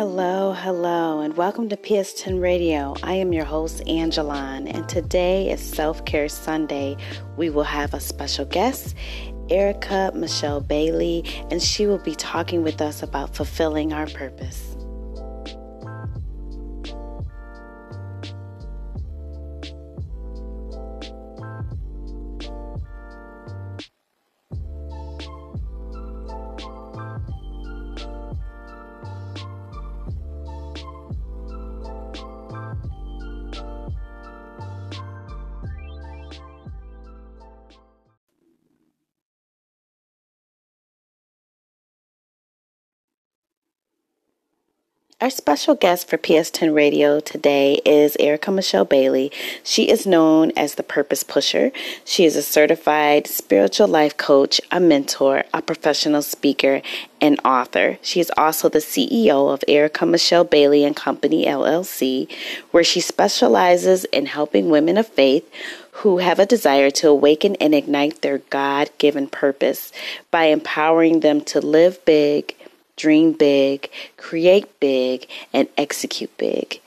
Hello, and welcome to PS10 Radio. I am your host, Angeline, and today is Self-Care Sunday. We will have a special guest, Erica Michelle Bailey, and she will be talking with us about fulfilling our purpose. Our special guest for PS10 Radio today is Erica Michelle Bailey. She is known as the Purpose Pusher. She is a certified spiritual life coach, a mentor, a professional speaker, and author. She is also the CEO of Erica Michelle Bailey and Company, LLC, where she specializes in helping women of faith who have a desire to awaken and ignite their God-given purpose by empowering them to live big, dream big, create big, and execute big.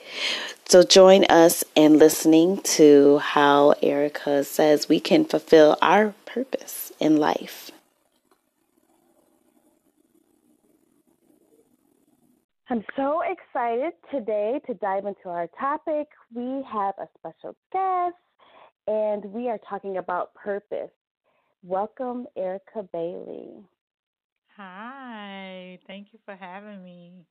So join us in listening to how Erica says we can fulfill our purpose in life. I'm so excited today to dive into our topic. We have a special guest, and we are talking about purpose. Welcome, Erica Bailey. Hi, thank you for having me.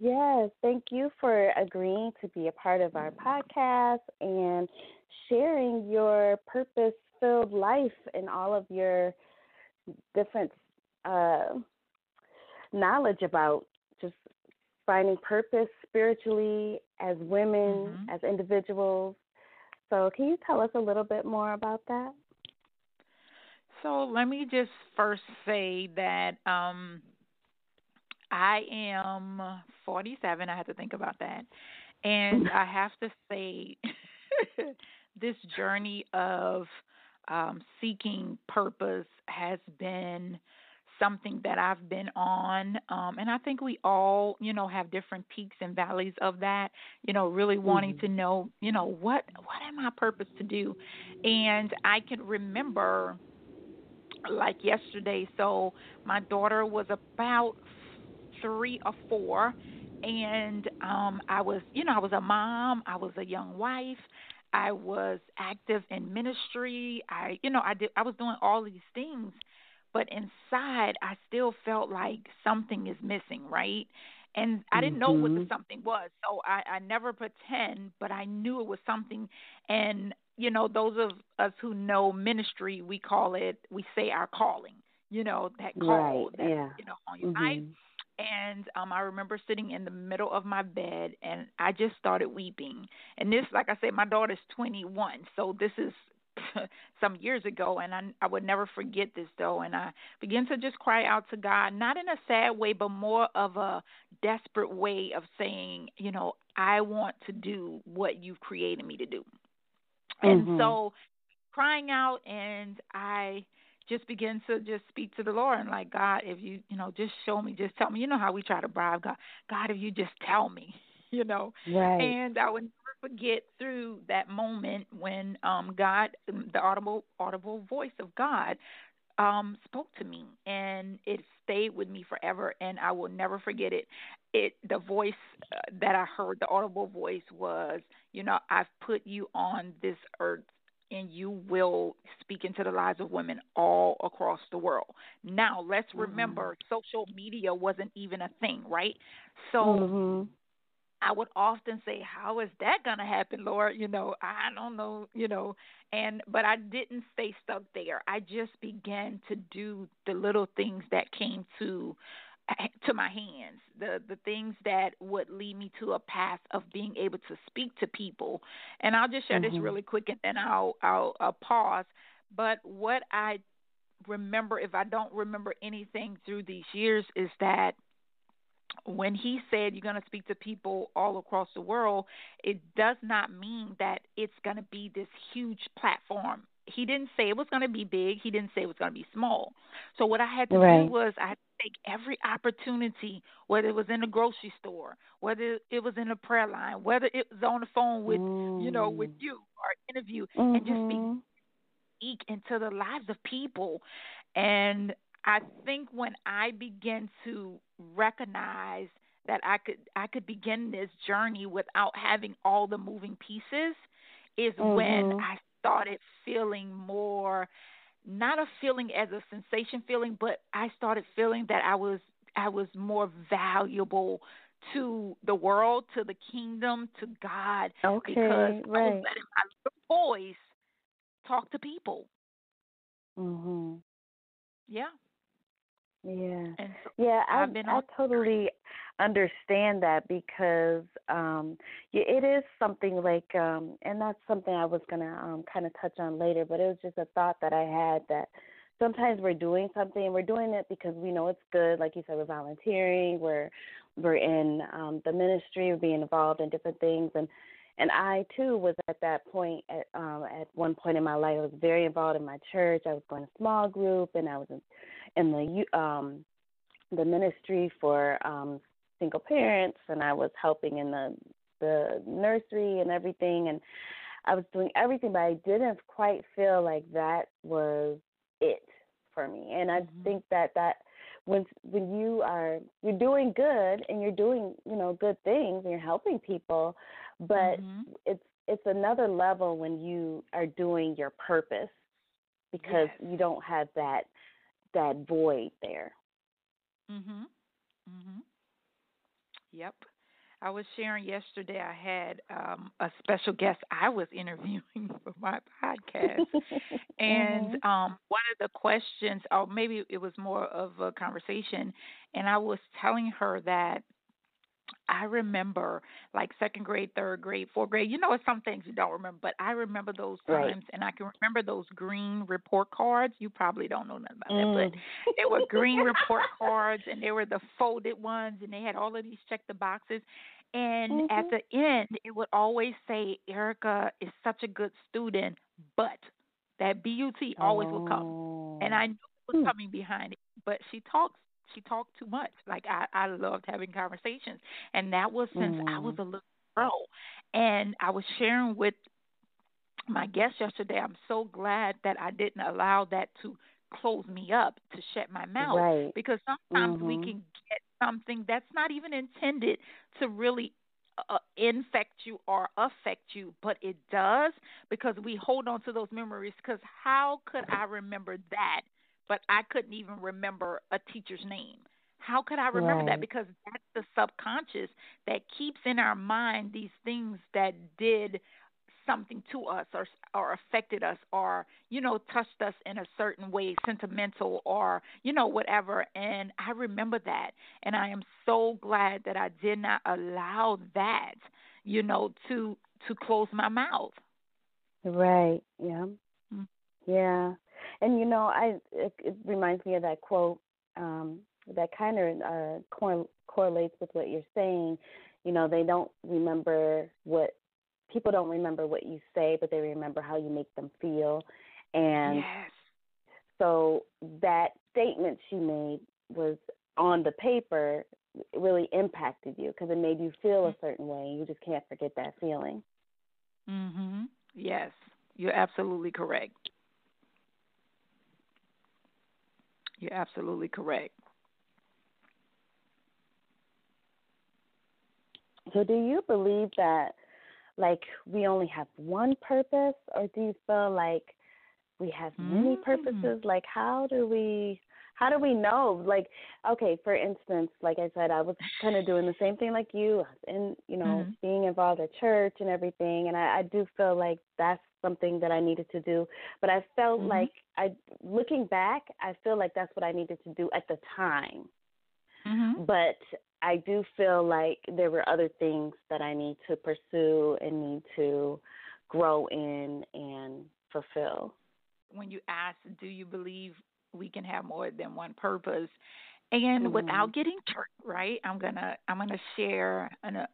Yes, thank you for agreeing to be a part of our podcast and sharing your purpose-filled life and all of your different knowledge about just finding purpose spiritually as women, as individuals. So can you tell us a little bit more about that? So let me just first say that I am 47. I had to think about that. And I have to say this journey of seeking purpose has been something that I've been on. And I think we all, have different peaks and valleys of that, really wanting to know, what am I purpose to do? And I can remember like yesterday, so my daughter was about 3 or 4, and I was a mom, I was a young wife, I was active in ministry, I was doing all these things, but inside I still felt like something is missing, right? And I didn't know what the something was, so I never pretend, but I knew it was something. And those of us who know ministry, we say our calling, that call, right, on your life. And I remember sitting in the middle of my bed, and I just started weeping. And this, like I said, my daughter's 21, so this is some years ago, and I would never forget this, though. And I began to just cry out to God, not in a sad way, but more of a desperate way of saying, I want to do what you've created me to do. And so crying out, and I just began to just speak to the Lord and like, God, if you, just show me, just tell me, how we try to bribe God. God, if you just tell me, Right. And I would never forget through that moment when God, the audible voice of God spoke to me, and it stayed with me forever, and I will never forget it. The voice that I heard, the audible voice was, I've put you on this earth, and you will speak into the lives of women all across the world. Now, let's remember, social media wasn't even a thing, right? So I would often say, how is that going to happen, Lord? I don't know, but I didn't stay stuck there. I just began to do the little things that came to my hands, the things that would lead me to a path of being able to speak to people. And I'll just share this really quick, and then I'll pause. But what I remember, if I don't remember anything through these years, is that when he said you're going to speak to people all across the world, it does not mean that it's going to be this huge platform. He didn't say it was going to be big. He didn't say it was going to be small. So what I had to do was I had to take every opportunity, whether it was in the grocery store, whether it was in the prayer line, whether it was on the phone with, you know, with you or interview, and just speak into the lives of people. And I think when I began to recognize that I could begin this journey without having all the moving pieces is when I started feeling more, not a feeling as a sensation feeling, but I started feeling that I was more valuable to the world, to the kingdom, to God, because I was letting my little voice talk to people. I totally understand that, because it is something like, and that's something I was going to kind of touch on later, but it was just a thought that I had, that sometimes we're doing something and we're doing it because we know it's good. Like you said, we're volunteering, we're in the ministry, we're being involved in different things. And I, too, was at that point, at one point in my life, I was very involved in my church. I was going to small group, and I was in the ministry for single parents, and I was helping in the nursery and everything. And I was doing everything, but I didn't quite feel like that was it for me. And I think that when you're doing good and you're doing, you know, good things and you're helping people, but it's another level when you are doing your purpose, because you don't have that void there. Yep. I was sharing yesterday, I had a special guest I was interviewing for my podcast. And one of the questions, or maybe it was more of a conversation, and I was telling her that I remember like second grade, third grade, fourth grade, you know, it's some things you don't remember, but I remember those times, and I can remember those green report cards. You probably don't know nothing about that, but they were green report cards, and they were the folded ones, and they had all of these check the boxes. And at the end, it would always say, Erica is such a good student, but that BUT always would come. And I knew it was coming behind it, but she talked too much. Like I loved having conversations. And that was since I was a little girl. And I was sharing with my guest yesterday, I'm so glad that I didn't allow that to close me up, to shut my mouth. Right. Because sometimes we can get something that's not even intended to really infect you or affect you, but it does, because we hold on to those memories. Because how could I remember that? But I couldn't even remember a teacher's name. How could I remember that? Because that's the subconscious that keeps in our mind these things that did something to us, or affected us, or, you know, touched us in a certain way, sentimental, or, you know, whatever. And I remember that. And I am so glad that I did not allow that, you know, to close my mouth. Right. Yeah. Yeah. And, you know, it reminds me of that quote that kind of correlates with what you're saying. You know, people don't remember what you say, but they remember how you make them feel. And so that statement she made was on the paper, it really impacted you, because it made you feel a certain way. You just can't forget that feeling. Yes, you're absolutely correct. You're absolutely correct. So do you believe that, like, we only have one purpose, or do you feel like we have many purposes? Like, how do we know? Like, okay, for instance, like I said, I was kind of doing the same thing like you, and, you know, being involved at church and everything, and I do feel like that's something that I needed to do, but I felt like, looking back, I feel like that's what I needed to do at the time, but I do feel like there were other things that I need to pursue and need to grow in and fulfill. When you ask, do you believe we can have more than one purpose? And without getting turned, right, I'm gonna share an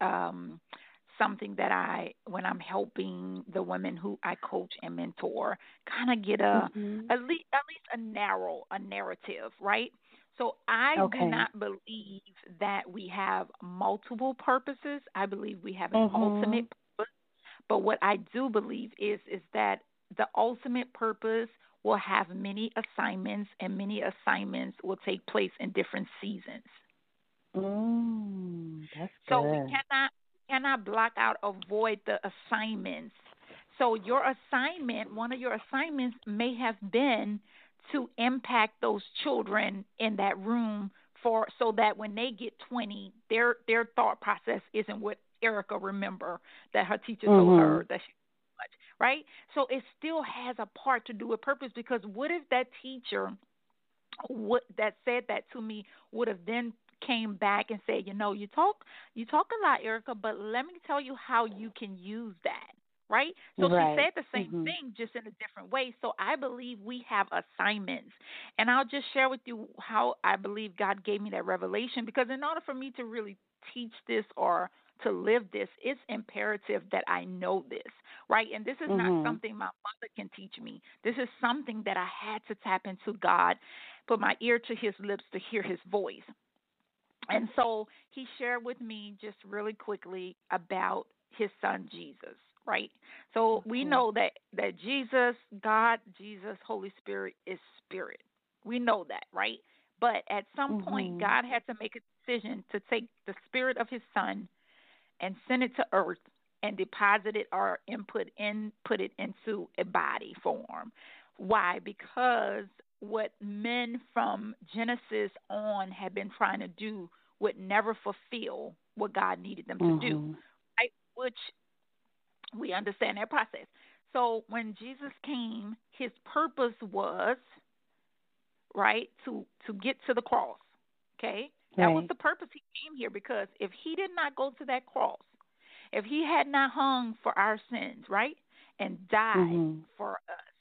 something that when I'm helping the women who I coach and mentor, kind of get a at least a narrative, right? So I do not believe that we have multiple purposes. I believe we have an ultimate purpose. But what I do believe is that the ultimate purpose will have many assignments, and many assignments will take place in different seasons. That's so good. We cannot block out, avoid the assignments. So your assignment, one of your assignments may have been to impact those children in that room so that when they get 20, their thought process isn't what Erica remember that her teacher told her that she did, right? So it still has a part to do with purpose, because what if that teacher that said that to me would have then came back and said, you know, you talk a lot, Erica, but let me tell you how you can use that. Right? So she said the same thing, just in a different way. So I believe we have assignments. And I'll just share with you how I believe God gave me that revelation, because in order for me to really teach this or to live this, it's imperative that I know this, right? And this is not something my mother can teach me. This is something that I had to tap into God, put my ear to his lips to hear his voice. And so he shared with me just really quickly about his son, Jesus. Right. So we know that Jesus, God, Jesus, Holy Spirit is spirit. We know that, right? But at some point, God had to make a decision to take the spirit of his son and send it to earth and deposit it or put it into a body form. Why? Because what men from Genesis on had been trying to do would never fulfill what God needed them to do, right? Which we understand that process. So when Jesus came, his purpose was, right, to get to the cross, okay? That was the purpose he came here, because if he did not go to that cross, if he had not hung for our sins, right, and died for us,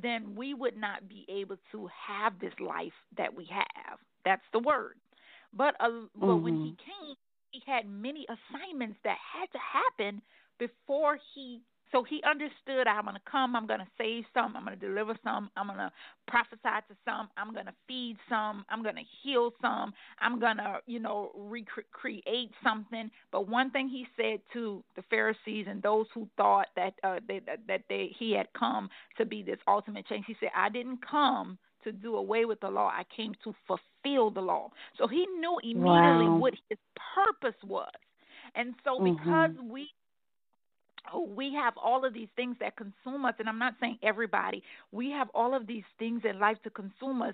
then we would not be able to have this life that we have. That's the word. But when he came, he had many assignments that had to happen before so he understood, I'm going to come, I'm going to save some, I'm going to deliver some, I'm going to prophesy to some, I'm going to feed some, I'm going to heal some, I'm going to, recreate something. But one thing he said to the Pharisees and those who thought that he had come to be this ultimate change, he said, I didn't come to do away with the law, I came to fulfill the law. So he knew immediately what his purpose was. And so because we have all of these things that consume us, and I'm not saying everybody, we have all of these things in life to consume us,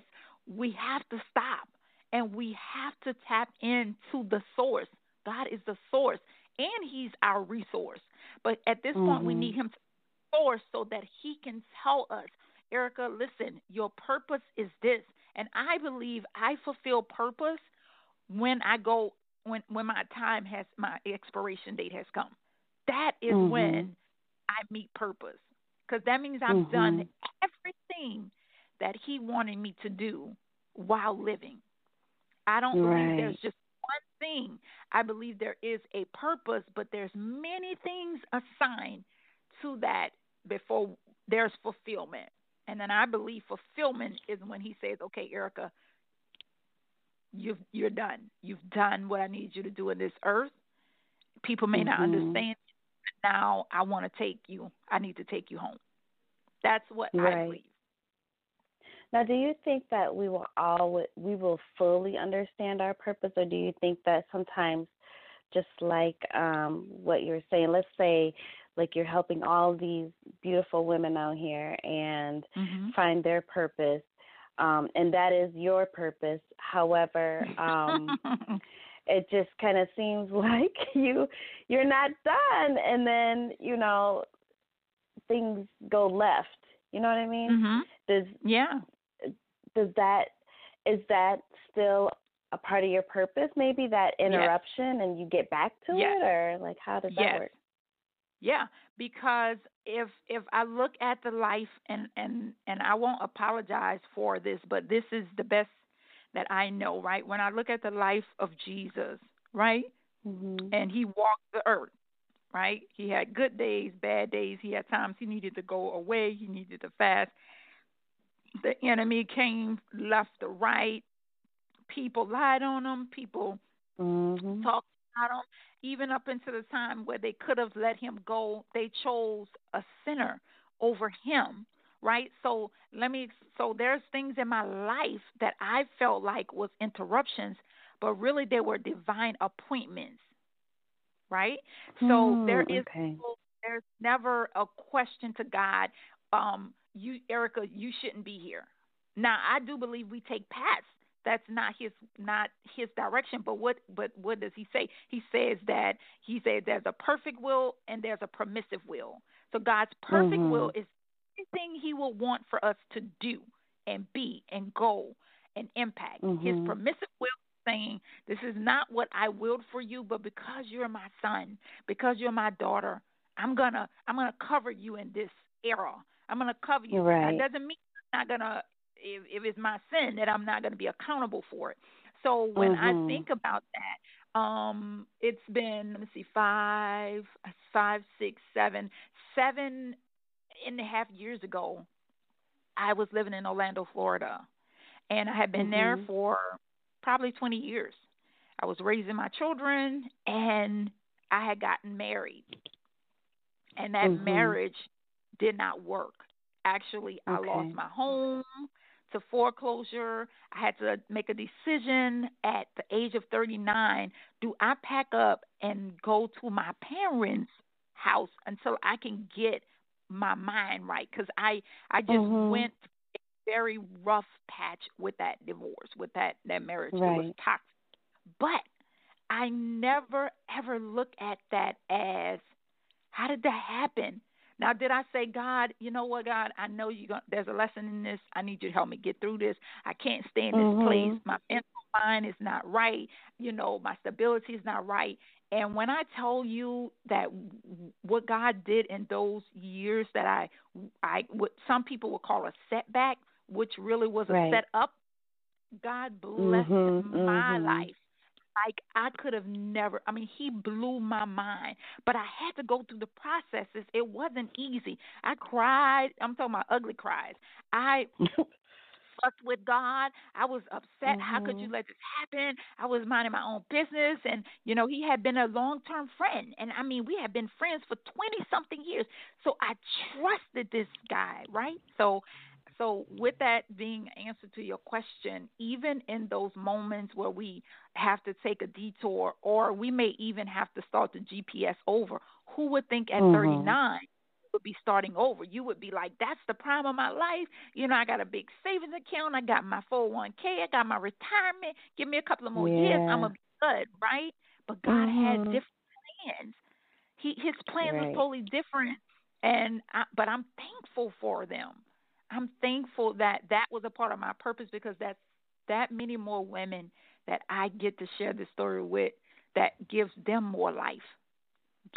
we have to stop, and we have to tap into the source. God is the source, and he's our resource. But at this point, we need him to source so that he can tell us, Erica, listen, your purpose is this. And I believe I fulfill purpose when I go, when my expiration date has come. That is when I meet purpose, because that means I've done everything that he wanted me to do while living. I don't believe there's just one thing. I believe there is a purpose, but there's many things assigned to that before there's fulfillment. And then I believe fulfillment is when he says, okay, Erica, you're done. You've done what I need you to do in this earth. People may not understand. Now I want to take you. I need to take you home. That's what I believe. Now, do you think that we will fully understand our purpose, or do you think that sometimes, just like what you're saying, let's say like you're helping all these beautiful women out here and find their purpose, and that is your purpose. However, it just kind of seems like you're not done, and then things go left. You know what I mean? Is that still a part of your purpose? Maybe that interruption, and you get back to it, or like how does that work? Yeah, because if I look at the life, and I won't apologize for this, but this is the best that I know, right? When I look at the life of Jesus, right? And he walked the earth, right? He had good days, bad days. He had times he needed to go away. He needed to fast. The enemy came left to right, People lied on them. People talked about them. Even up into the time where they could have let him go, they chose a sinner over him, right? So there's things in my life that I felt like was interruptions, but really they were divine appointments, right? So there's never a question to God. Erica, you shouldn't be here. Now, I do believe we take paths. That's not his direction. But what does he say? He said there's a perfect will and there's a permissive will. So God's perfect will is everything he will want for us to do and be and go and impact. His permissive will is saying, this is not what I willed for you, but because you're my son, because you're my daughter, I'm gonna cover you in this era. I'm gonna cover you. Right. That doesn't mean I'm not gonna. If it's my sin, that I'm not going to be accountable for it. So when I think about that, it's been, 7.5 years ago, I was living in Orlando, Florida, and I had been there for probably 20 years. I was raising my children, and I had gotten married, and that marriage did not work. Actually, I lost my home to foreclosure. I had to make a decision at the age of 39. Do I pack up and go to my parents' house until I can get my mind right? Because I just went a very rough patch with that divorce, with that marriage. Right. It was toxic. But I never, ever look at that as, how did that happen? Now, did I say, God, you know what, God, I know there's a lesson in this. I need you to help me get through this. I can't stay in this place. My mental mind is not right. You know, my stability is not right. And when I tell you that what God did in those years that what some people would call a setback, which really was a setup, God blessed my life. Like I could have never, he blew my mind, but I had to go through the processes. It wasn't easy. I cried. I'm talking about ugly cries. I fucked with God. I was upset. How could you let this happen? I was minding my own business. And, he had been a long-term friend. And we had been friends for 20 something years. So I trusted this guy. Right. So with that being answered to your question, even in those moments where we have to take a detour or we may even have to start the GPS over, who would think at 39 you would be starting over? You would be like, that's the prime of my life. I got a big savings account. I got my 401k. I got my retirement. Give me a couple of more years. I'm going to be good, right? But God had different plans. His plans was totally different, but I'm thankful for them. I'm thankful that was a part of my purpose, because that's that many more women that I get to share this story with, that gives them more life,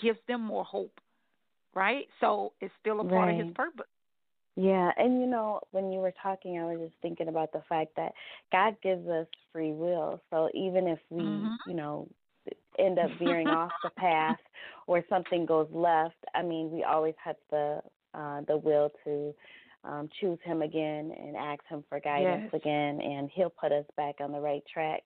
gives them more hope, right? So it's still a part of his purpose. Yeah, and when you were talking, I was just thinking about the fact that God gives us free will. So even if we, end up veering off the path or something goes left, we always have the will to choose him again and ask him for guidance again, and he'll put us back on the right track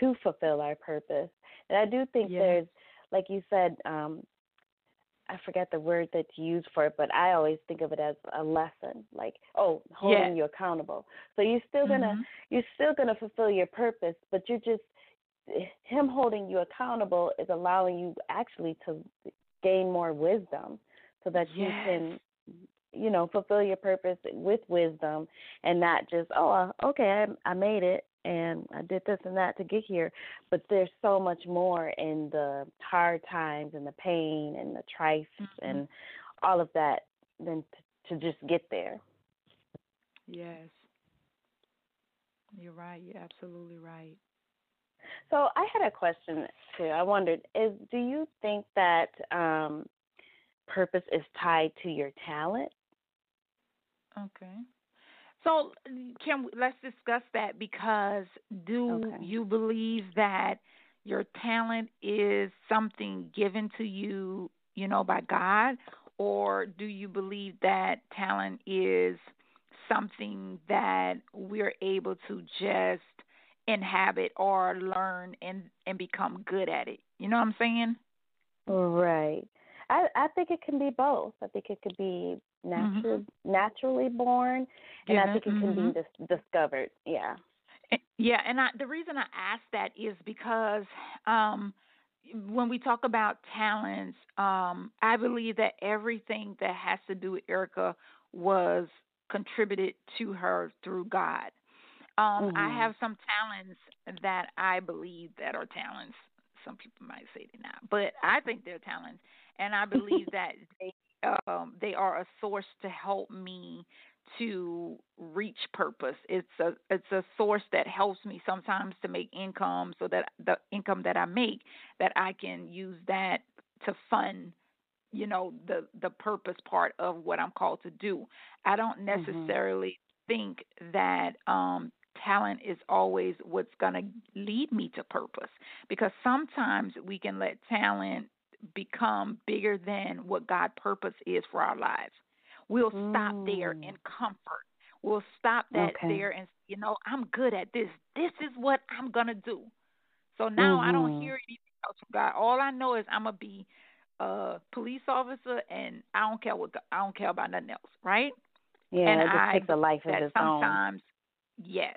to fulfill our purpose. And I do think there's, like you said, I forget the word that's used for it, but I always think of it as a lesson, like, holding you accountable. So you're still gonna fulfill your purpose, but you're just, him holding you accountable is allowing you actually to gain more wisdom so that you can fulfill your purpose with wisdom, and not just, I made it and I did this and that to get here. But there's so much more in the hard times and the pain and the trife and all of that than to just get there. Yes. You're right. You're absolutely right. So I had a question too. I wondered, do you think that purpose is tied to your talent? Okay. So let's discuss that, because you believe that your talent is something given to you, by God, or do you believe that talent is something that we're able to just inhabit or learn and become good at it. You know what I'm saying? Right. I think it can be both. I think it could be naturally born, and I think it can be discovered. Yeah. Yeah, and the reason I ask that is because when we talk about talents, I believe that everything that has to do with Erica was contributed to her through God. I have some talents that I believe that are talents. Some people might say they're not, but I think they're talents, and I believe that they are a source to help me to reach purpose. It's a source that helps me sometimes to make income, so that the income that I make, that I can use that to fund, you know, the purpose part of what I'm called to do. I don't necessarily think that talent is always what's going to lead me to purpose, because sometimes we can let talent become bigger than what God's purpose is for our lives. We'll stop there in comfort. We'll stop that there and, you know, I'm good at this. This is what I'm going to do. So now I don't hear anything else from God. All I know is I'm going to be a police officer, and I don't care about nothing else, right? Yeah, and it takes a life of its own. Sometimes, yes,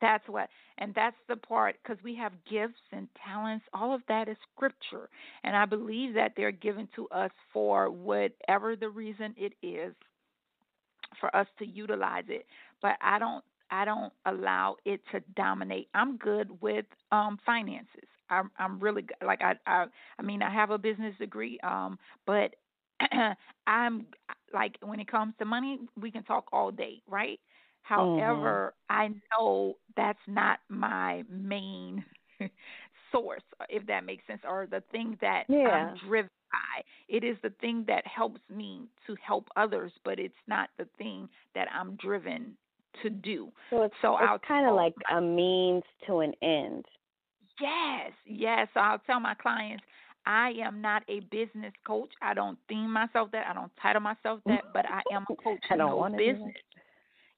that's what, and that's the part, because we have gifts and talents. All of that is scripture, and I believe that they're given to us for whatever the reason it is, for us to utilize it. But I don't allow it to dominate. I'm good with finances. I'm really good. Like I mean, I have a business degree, but I'm like, when it comes to money, we can talk all day, right? However, I know that's not my main source, if that makes sense, or the thing that I'm driven by. It is the thing that helps me to help others, but it's not the thing that I'm driven to do. So it's kind of like a means to an end. Yes, yes. So I'll tell my clients, I am not a business coach. I don't theme myself that. I don't title myself that, but I am a coach in business.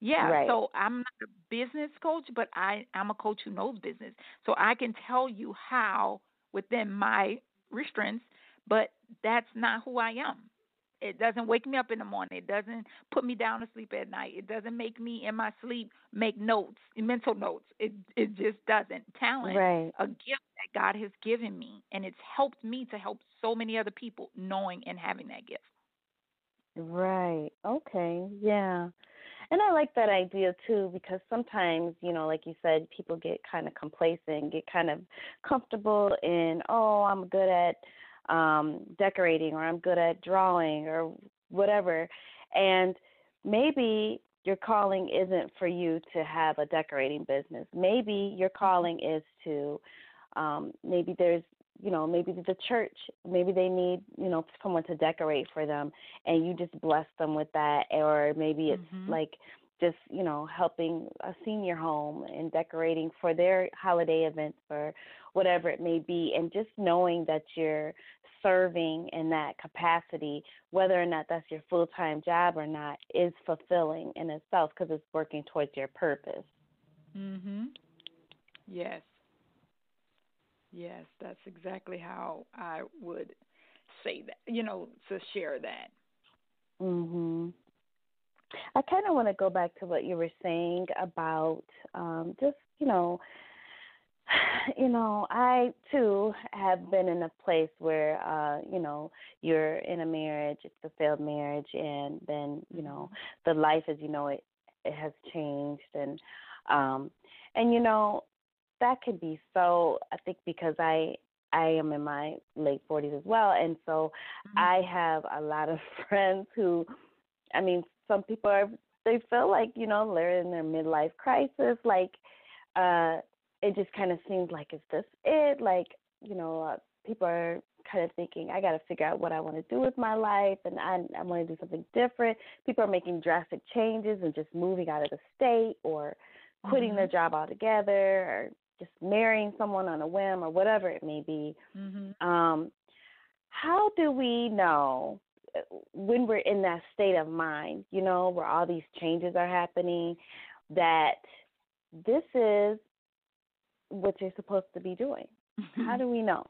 Yeah, right. So I'm not a business coach, but I'm a coach who knows business. So I can tell you how within my restraints, but that's not who I am. It doesn't wake me up in the morning. It doesn't put me down to sleep at night. It doesn't make me in my sleep make notes, mental notes. It just doesn't. Talent, a gift that God has given me, and it's helped me to help so many other people knowing and having that gift. Right. Okay. Yeah. And I like that idea, too, because sometimes, you know, like you said, people get kind of complacent, get kind of comfortable in, I'm good at decorating, or I'm good at drawing, or whatever. And maybe your calling isn't for you to have a decorating business. Maybe your calling is to maybe there's, you know, maybe the church, maybe they need, you know, someone to decorate for them, and you just bless them with that. Or maybe it's like just, you know, helping a senior home and decorating for their holiday events or whatever it may be. And just knowing that you're serving in that capacity, whether or not that's your full-time job or not, is fulfilling in itself, because it's working towards your purpose. Yes. Yes, that's exactly how I would say that, you know, to share that. I kind of want to go back to what you were saying about just, you know, I, too, have been in a place where, you know, you're in a marriage, it's a failed marriage, and then, you know, the life as you know it has changed. And, you know, that could be so, I think, because I am in my late 40s as well, and so I have a lot of friends who, I mean, some people they feel like, you know, they're in their midlife crisis, like it just kind of seems like, is this it? Like, you know, people are kind of thinking, I got to figure out what I want to do with my life, and I want to do something different. People are making drastic changes and just moving out of the state, or quitting their job altogether, or just marrying someone on a whim, or whatever it may be. How do we know when we're in that state of mind, you know, where all these changes are happening, that this is what you're supposed to be doing? How do we know?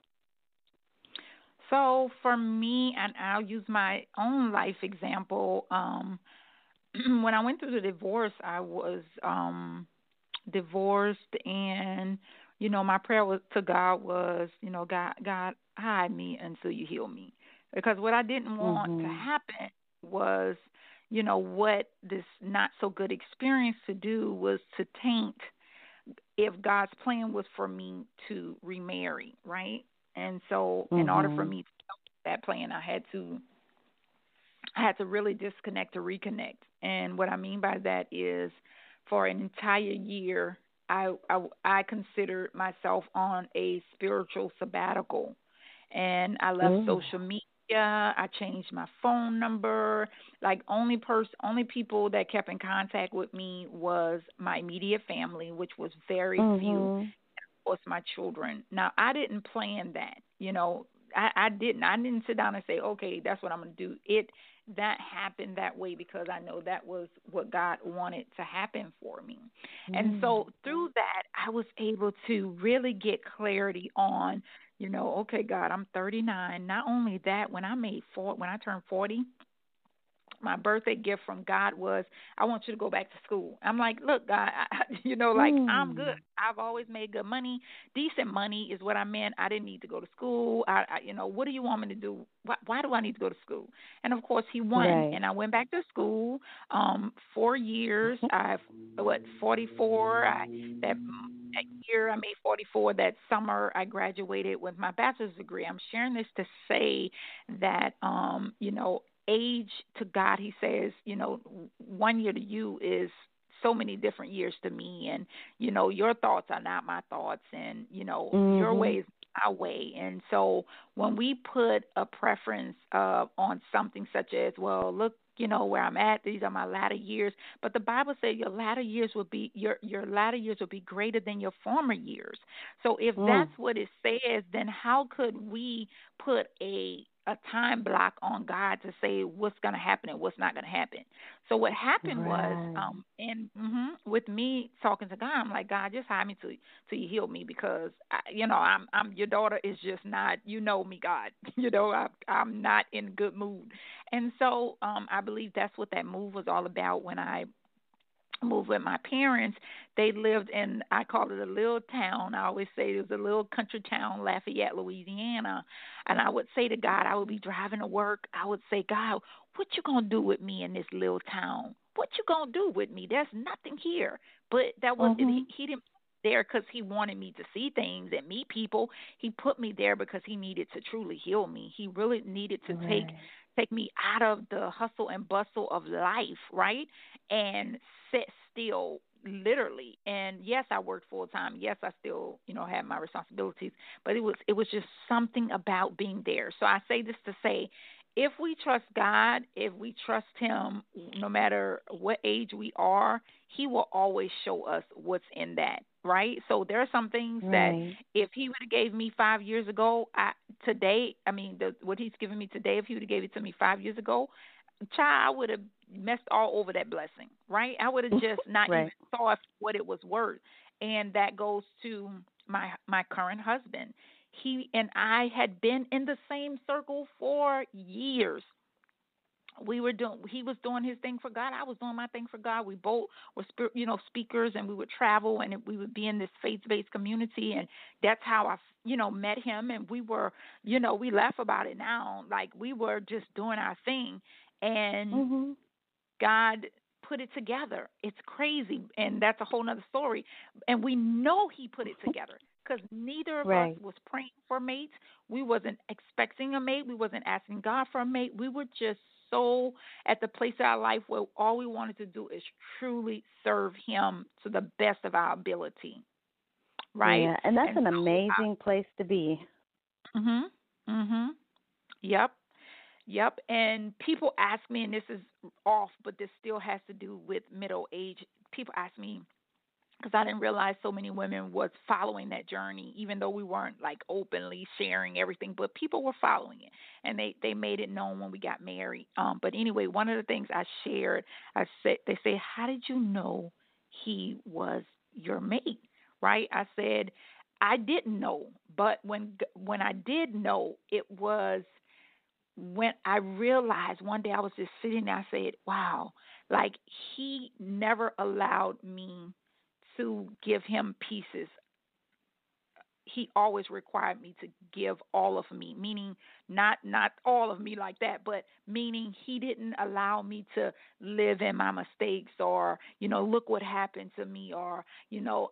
So for me, and I'll use my own life example, when I went through the divorce, I was divorced, and, you know, my prayer was to God was, you know, God, hide me until you heal me. Because what I didn't want to happen was, you know, what this not so good experience to do was to taint if God's plan was for me to remarry, right? And so in order for me to help that plan, I had to really disconnect to reconnect. And what I mean by that is for an entire year, I considered myself on a spiritual sabbatical, and I left social media. I changed my phone number. Like only people that kept in contact with me was my immediate family, which was very few, and of course my children. Now I didn't plan that, you know, I didn't sit down and say, okay, that's what I'm going to do. That happened that way because I know that was what God wanted to happen for me. And so through that, I was able to really get clarity on, you know, okay, God, I'm 39. Not only that, when I turned 40, my birthday gift from God was, I want you to go back to school. I'm like, look, God, I'm good. I've always made good money. Decent money is what I meant. I didn't need to go to school. What do you want me to do? Why do I need to go to school? And of course he won. Right. And I went back to school, 4 years. 44. That year I made 44. That summer I graduated with my bachelor's degree. I'm sharing this to say that, age to God, he says, you know, 1 year to you is so many different years to me. And, you know, your thoughts are not my thoughts, and, you know, your way is my way. And so when we put a preference on something such as, well, look, you know, where I'm at, these are my latter years. But the Bible says your latter years will be greater than your former years. So if that's what it says, then how could we put a time block on God to say what's going to happen and what's not going to happen? So what happened was, with me talking to God, I'm like, God, just hide me till you heal me, because I'm your daughter is just not, you know me, God, you know, I'm not in good mood. And so I believe that's what that move was all about. When I moved with my parents, they lived in, I call it a little town. I always say it was a little country town, Lafayette, Louisiana. And I would say to God, I would be driving to work. I would say, God, what you going to do with me in this little town? What you going to do with me? There's nothing here. But that was, he didn't put me there because he wanted me to see things and meet people. He put me there because he needed to truly heal me. He really needed to take me out of the hustle and bustle of life, right? And sit still, literally. And yes, I worked full time. Yes, I still, had my responsibilities, but it was just something about being there. So I say this to say, if we trust God, if we trust him, no matter what age we are, he will always show us what's in that, right? So there are some things that if he would have gave me 5 years ago, what he's giving me today, if he would have gave it to me 5 years ago, child, I would have messed all over that blessing, right? I would have just not even thought what it was worth. And that goes to my current husband. He and I had been in the same circle for years. He was doing his thing for God. I was doing my thing for God. We both were, speakers, and we would travel, and we would be in this faith-based community. And that's how I, met him. And we were, we laugh about it now. Like, we were just doing our thing. And God put it together. It's crazy. And that's a whole nother story. And we know he put it together, because neither of us was praying for mates. We wasn't expecting a mate. We wasn't asking God for a mate. We were just so at the place in our life where all we wanted to do is truly serve him to the best of our ability, right? Yeah, and that's an amazing place to be. Yep. And people ask me, and this is off, but this still has to do with middle age. People ask me, because I didn't realize so many women was following that journey, even though we weren't like openly sharing everything, but people were following it, and they made it known when we got married. But anyway, one of the things I shared, I said, they say, how did you know he was your mate? Right? I said, I didn't know, but when I did know, it was when I realized one day I was just sitting there, I said, wow, like he never allowed me to give him pieces. He always required me to give all of me, meaning not all of me like that, but meaning he didn't allow me to live in my mistakes or, you know, look what happened to me or, you know,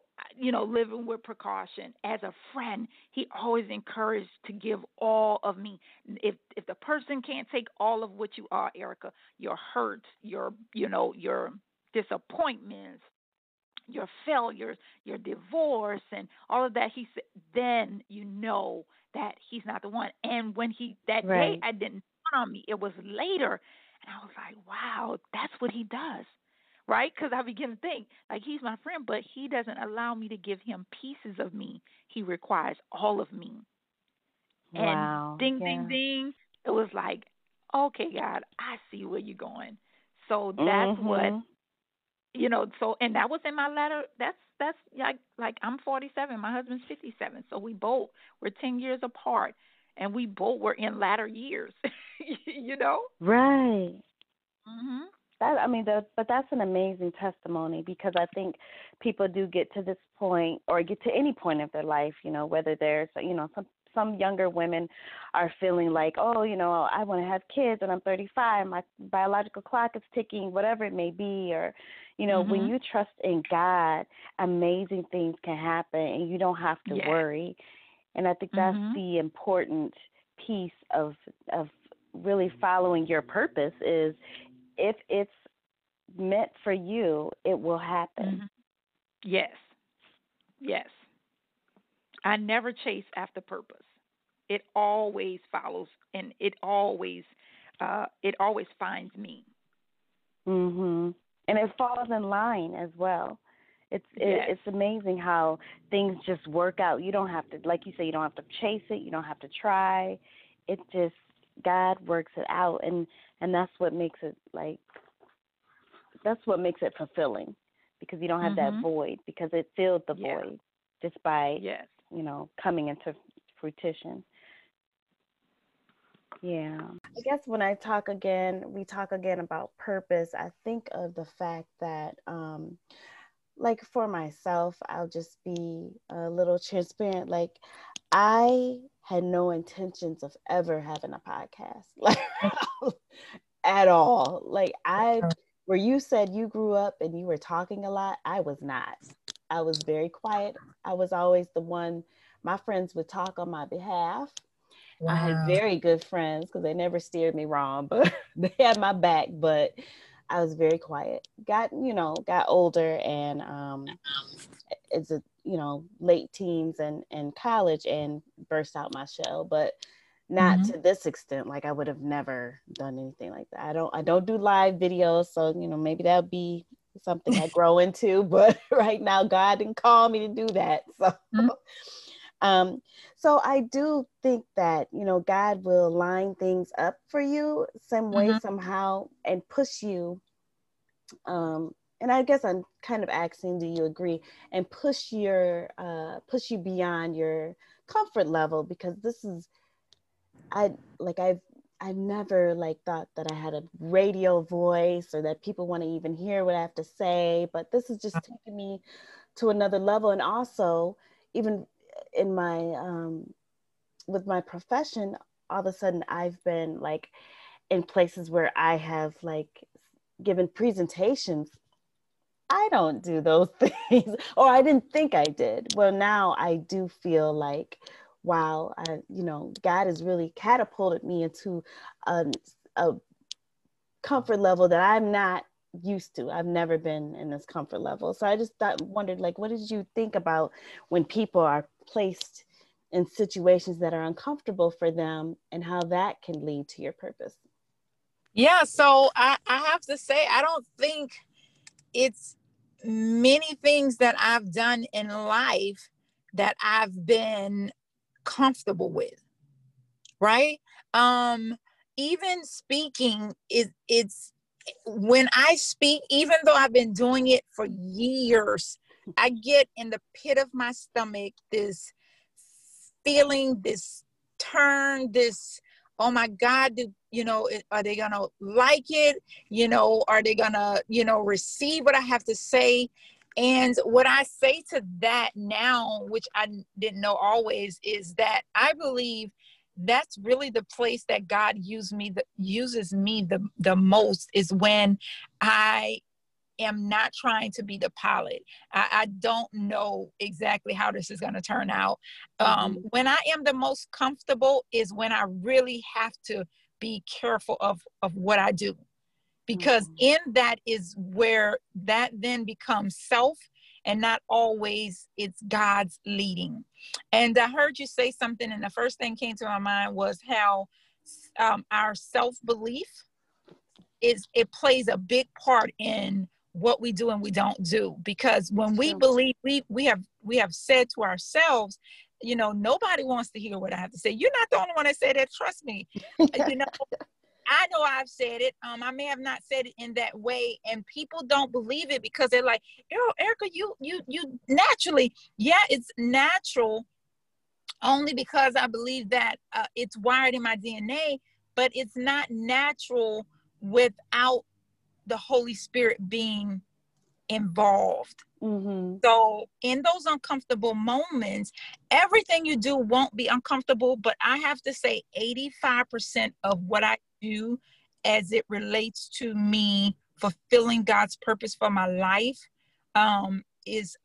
living with precaution. As a friend, he always encouraged to give all of me. If the person can't take all of what you are, Erica, your hurts, your disappointments, your failures, your divorce, and all of that, he said, then you know that he's not the one. And when he, that right. day, I didn't count on me. It was later, and I was like, wow, that's what he does, right? Because I begin to think, like, he's my friend, but he doesn't allow me to give him pieces of me. He requires all of me. Wow. And ding, yeah. ding, ding, it was like, okay, God, I see where you're going. So that's mm-hmm. what... You know, so, and that was in my letter. That's like I'm 47, my husband's 57. So we're 10 years apart and we both were in latter years, you know? Right. Mm-hmm. But that's an amazing testimony, because I think people do get to this point or get to any point of their life, you know, whether there's, you know, some younger women are feeling like, oh, you know, I want to have kids and I'm 35, my biological clock is ticking, whatever it may be. Or, you know, mm-hmm. when you trust in God, amazing things can happen and you don't have to yeah. worry. And I think that's mm-hmm. the important piece of really following your purpose is if it's meant for you, it will happen. Mm-hmm. Yes. Yes. I never chase after purpose. It always follows, and it always finds me. Mhm. And it falls in line as well. It's amazing how things just work out. You don't have to, like you say, you don't have to chase it. You don't have to try. It just, God works it out, and that's what makes it fulfilling, because you don't have mm-hmm. that void, because it filled the yeah. void just by. Yes. you know, coming into fruition. Yeah. I guess when we talk again about purpose, I think of the fact that, like for myself, I'll just be a little transparent. Like, I had no intentions of ever having a podcast, like, at all. Like, where you said you grew up and you were talking a lot, I was not. I was very quiet. I was always the one, my friends would talk on my behalf. Wow. I had very good friends because they never steered me wrong, but they had my back, but I was very quiet. Got older and it's a, you know, late teens and college and burst out my shell, but not mm-hmm. to this extent. Like, I would have never done anything like that. I don't do live videos. So, you know, maybe that'll be something I grow into, but right now God didn't call me to do that. So, mm-hmm. So I do think that, you know, God will line things up for you some mm-hmm. way, somehow, and push you. And I guess I'm kind of asking, do you agree? And push you beyond your comfort level, because this is, I've never thought that I had a radio voice or that people want to even hear what I have to say, but this has just taken me to another level. And also, even in my, with my profession, all of a sudden I've been in places where I have given presentations. I don't do those things, or I didn't think I did. Well, now I do feel like, wow, God has really catapulted me into a comfort level that I'm not used to. I've never been in this comfort level. So I just wondered, what did you think about when people are placed in situations that are uncomfortable for them, and how that can lead to your purpose? Yeah, so I have to say, I don't think it's many things that I've done in life that I've been comfortable with, right? Even speaking, it's when I speak, even though I've been doing it for years, I get in the pit of my stomach this feeling, this turn, this, oh my God, are they gonna like it? Are they gonna, receive what I have to say? And what I say to that now, which I didn't know always, is that I believe that's really the place that God uses me the most, is when I am not trying to be the pilot. I don't know exactly how this is going to turn out. When I am the most comfortable is when I really have to be careful of what I do. Because in that is where that then becomes self and not always it's God's leading. And I heard you say something, and the first thing came to my mind was how our self-belief plays a big part in what we do and we don't do. Because when we believe, we have said to ourselves, nobody wants to hear what I have to say. You're not the only one that said that, trust me. I know I've said it. I may have not said it in that way, and people don't believe it because they're like, Erica, you naturally. Yeah, it's natural only because I believe that it's wired in my DNA, but it's not natural without the Holy Spirit being involved. So in those uncomfortable moments, everything you do won't be uncomfortable, but I have to say 85% of what I do as it relates to me fulfilling God's purpose for my life is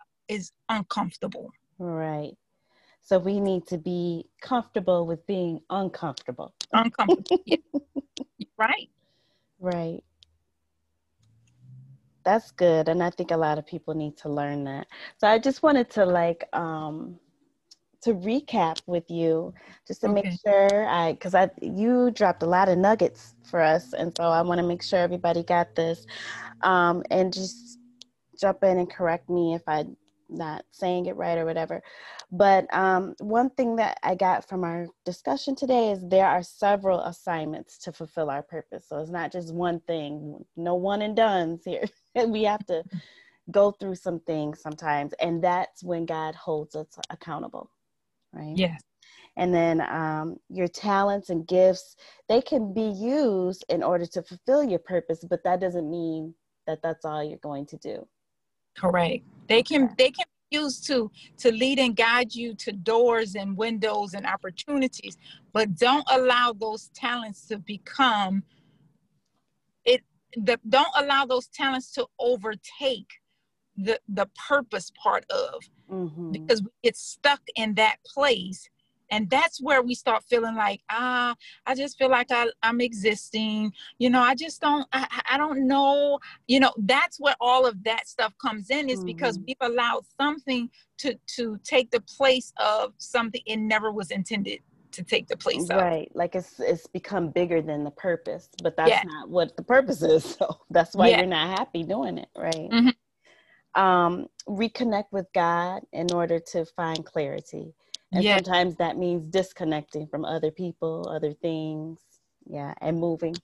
uncomfortable. Right. So we need to be comfortable with being uncomfortable. Uncomfortable. Yeah. Right. Right. That's good. And I think a lot of people need to learn that. So I just wanted to to recap with you just to make sure you dropped a lot of nuggets for us. And so I want to make sure everybody got this, and just jump in and correct me if I'm not saying it right or whatever. But one thing that I got from our discussion today is there are several assignments to fulfill our purpose. So it's not just one thing, no one and done's here. We have to go through some things sometimes, and that's when God holds us accountable, right? Yes. And then your talents and gifts, they can be used in order to fulfill your purpose, but that doesn't mean that that's all you're going to do. Correct. They can be used to lead and guide you to doors and windows and opportunities, but don't allow those talents to become it. Don't allow those talents to overtake the purpose part of, because we get stuck in that place. And that's where we start feeling like, I just feel like I'm existing. I just don't, I don't know. That's where all of that stuff comes in, is because we've allowed something to take the place of something it never was intended to take the place of. Right. Like it's become bigger than the purpose, but that's not what the purpose is. So that's why you're not happy doing it. Right. Reconnect with God in order to find clarity. And sometimes that means disconnecting from other people, other things. Yeah. And moving.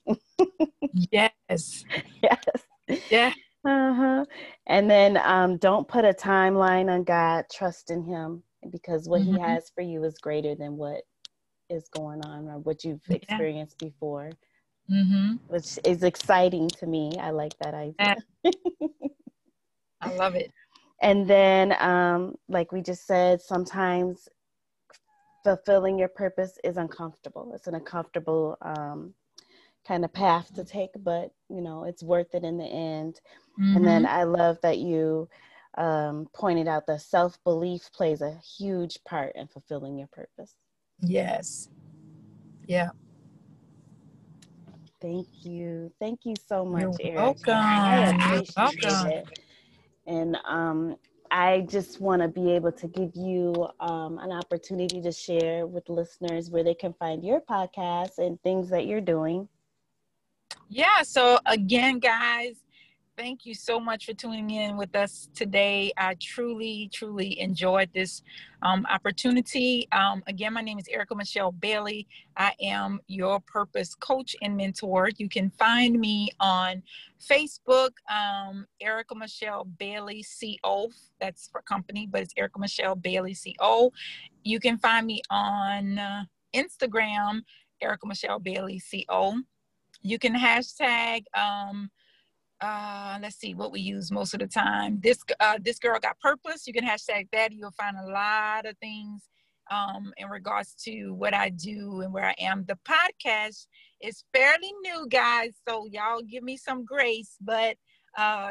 Yes. Yes. Yeah. Uh-huh. And then don't put a timeline on God. Trust in Him, because what He has for you is greater than what is going on or what you've experienced before, which is exciting to me. I like that idea. I love it. And then, like we just said, sometimes fulfilling your purpose is uncomfortable. It's an uncomfortable kind of path to take, but, it's worth it in the end. And then I love that you pointed out that self-belief plays a huge part in fulfilling your purpose. Yes. Yeah. Thank you. Thank you so much, Erica. Welcome. I appreciate it. And I just want to be able to give you an opportunity to share with listeners where they can find your podcast and things that you're doing. Yeah. So again, guys, Thank you so much for tuning in with us today. I truly, truly enjoyed this opportunity. Again, my name is Erica Michelle Bailey. I am your purpose coach and mentor. You can find me on Facebook, Erica Michelle Bailey CO. That's for company, but it's Erica Michelle Bailey CO. You can find me on Instagram, Erica Michelle Bailey CO. You can hashtag... let's see what we use most of the time. This girl got purpose. You can hashtag that. You'll find a lot of things in regards to what I do and where I am. The podcast is fairly new, guys, so y'all give me some grace. But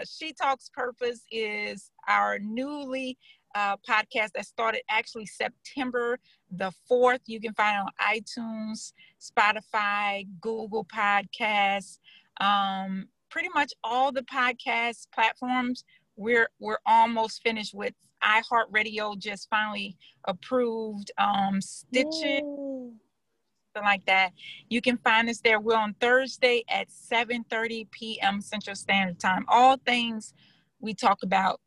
She Talks Purpose is our newly podcast that started actually September the 4th. You can find it on iTunes, Spotify, Google Podcasts, pretty much all the podcast platforms. We're almost finished with iHeartRadio, just finally approved, Stitching, something like that. You can find us there. We're on Thursday at 7:30 p.m. Central Standard Time. All things we talk about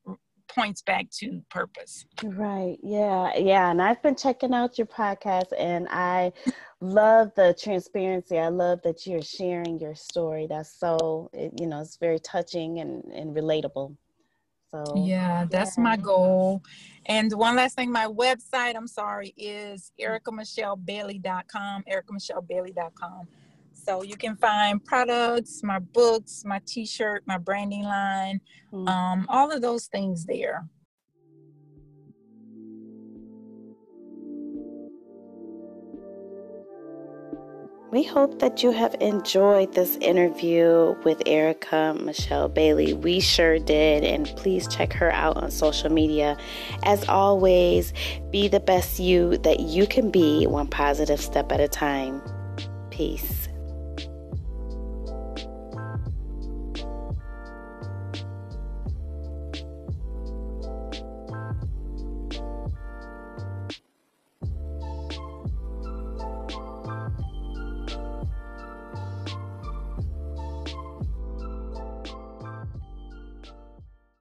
points back to purpose. Right. Yeah. Yeah. And I've been checking out your podcast, and I love the transparency. I love that you're sharing your story. That's so, you know, it's very touching and relatable. So yeah, that's my goal. And one last thing, my website, I'm sorry, is ericamichellebailey.com, ericamichellebailey.com. So you can find products, my books, my t-shirt, my branding line, all of those things there. We hope that you have enjoyed this interview with Erica Michelle Bailey. We sure did. And please check her out on social media. As always, be the best you that you can be, one positive step at a time. Peace.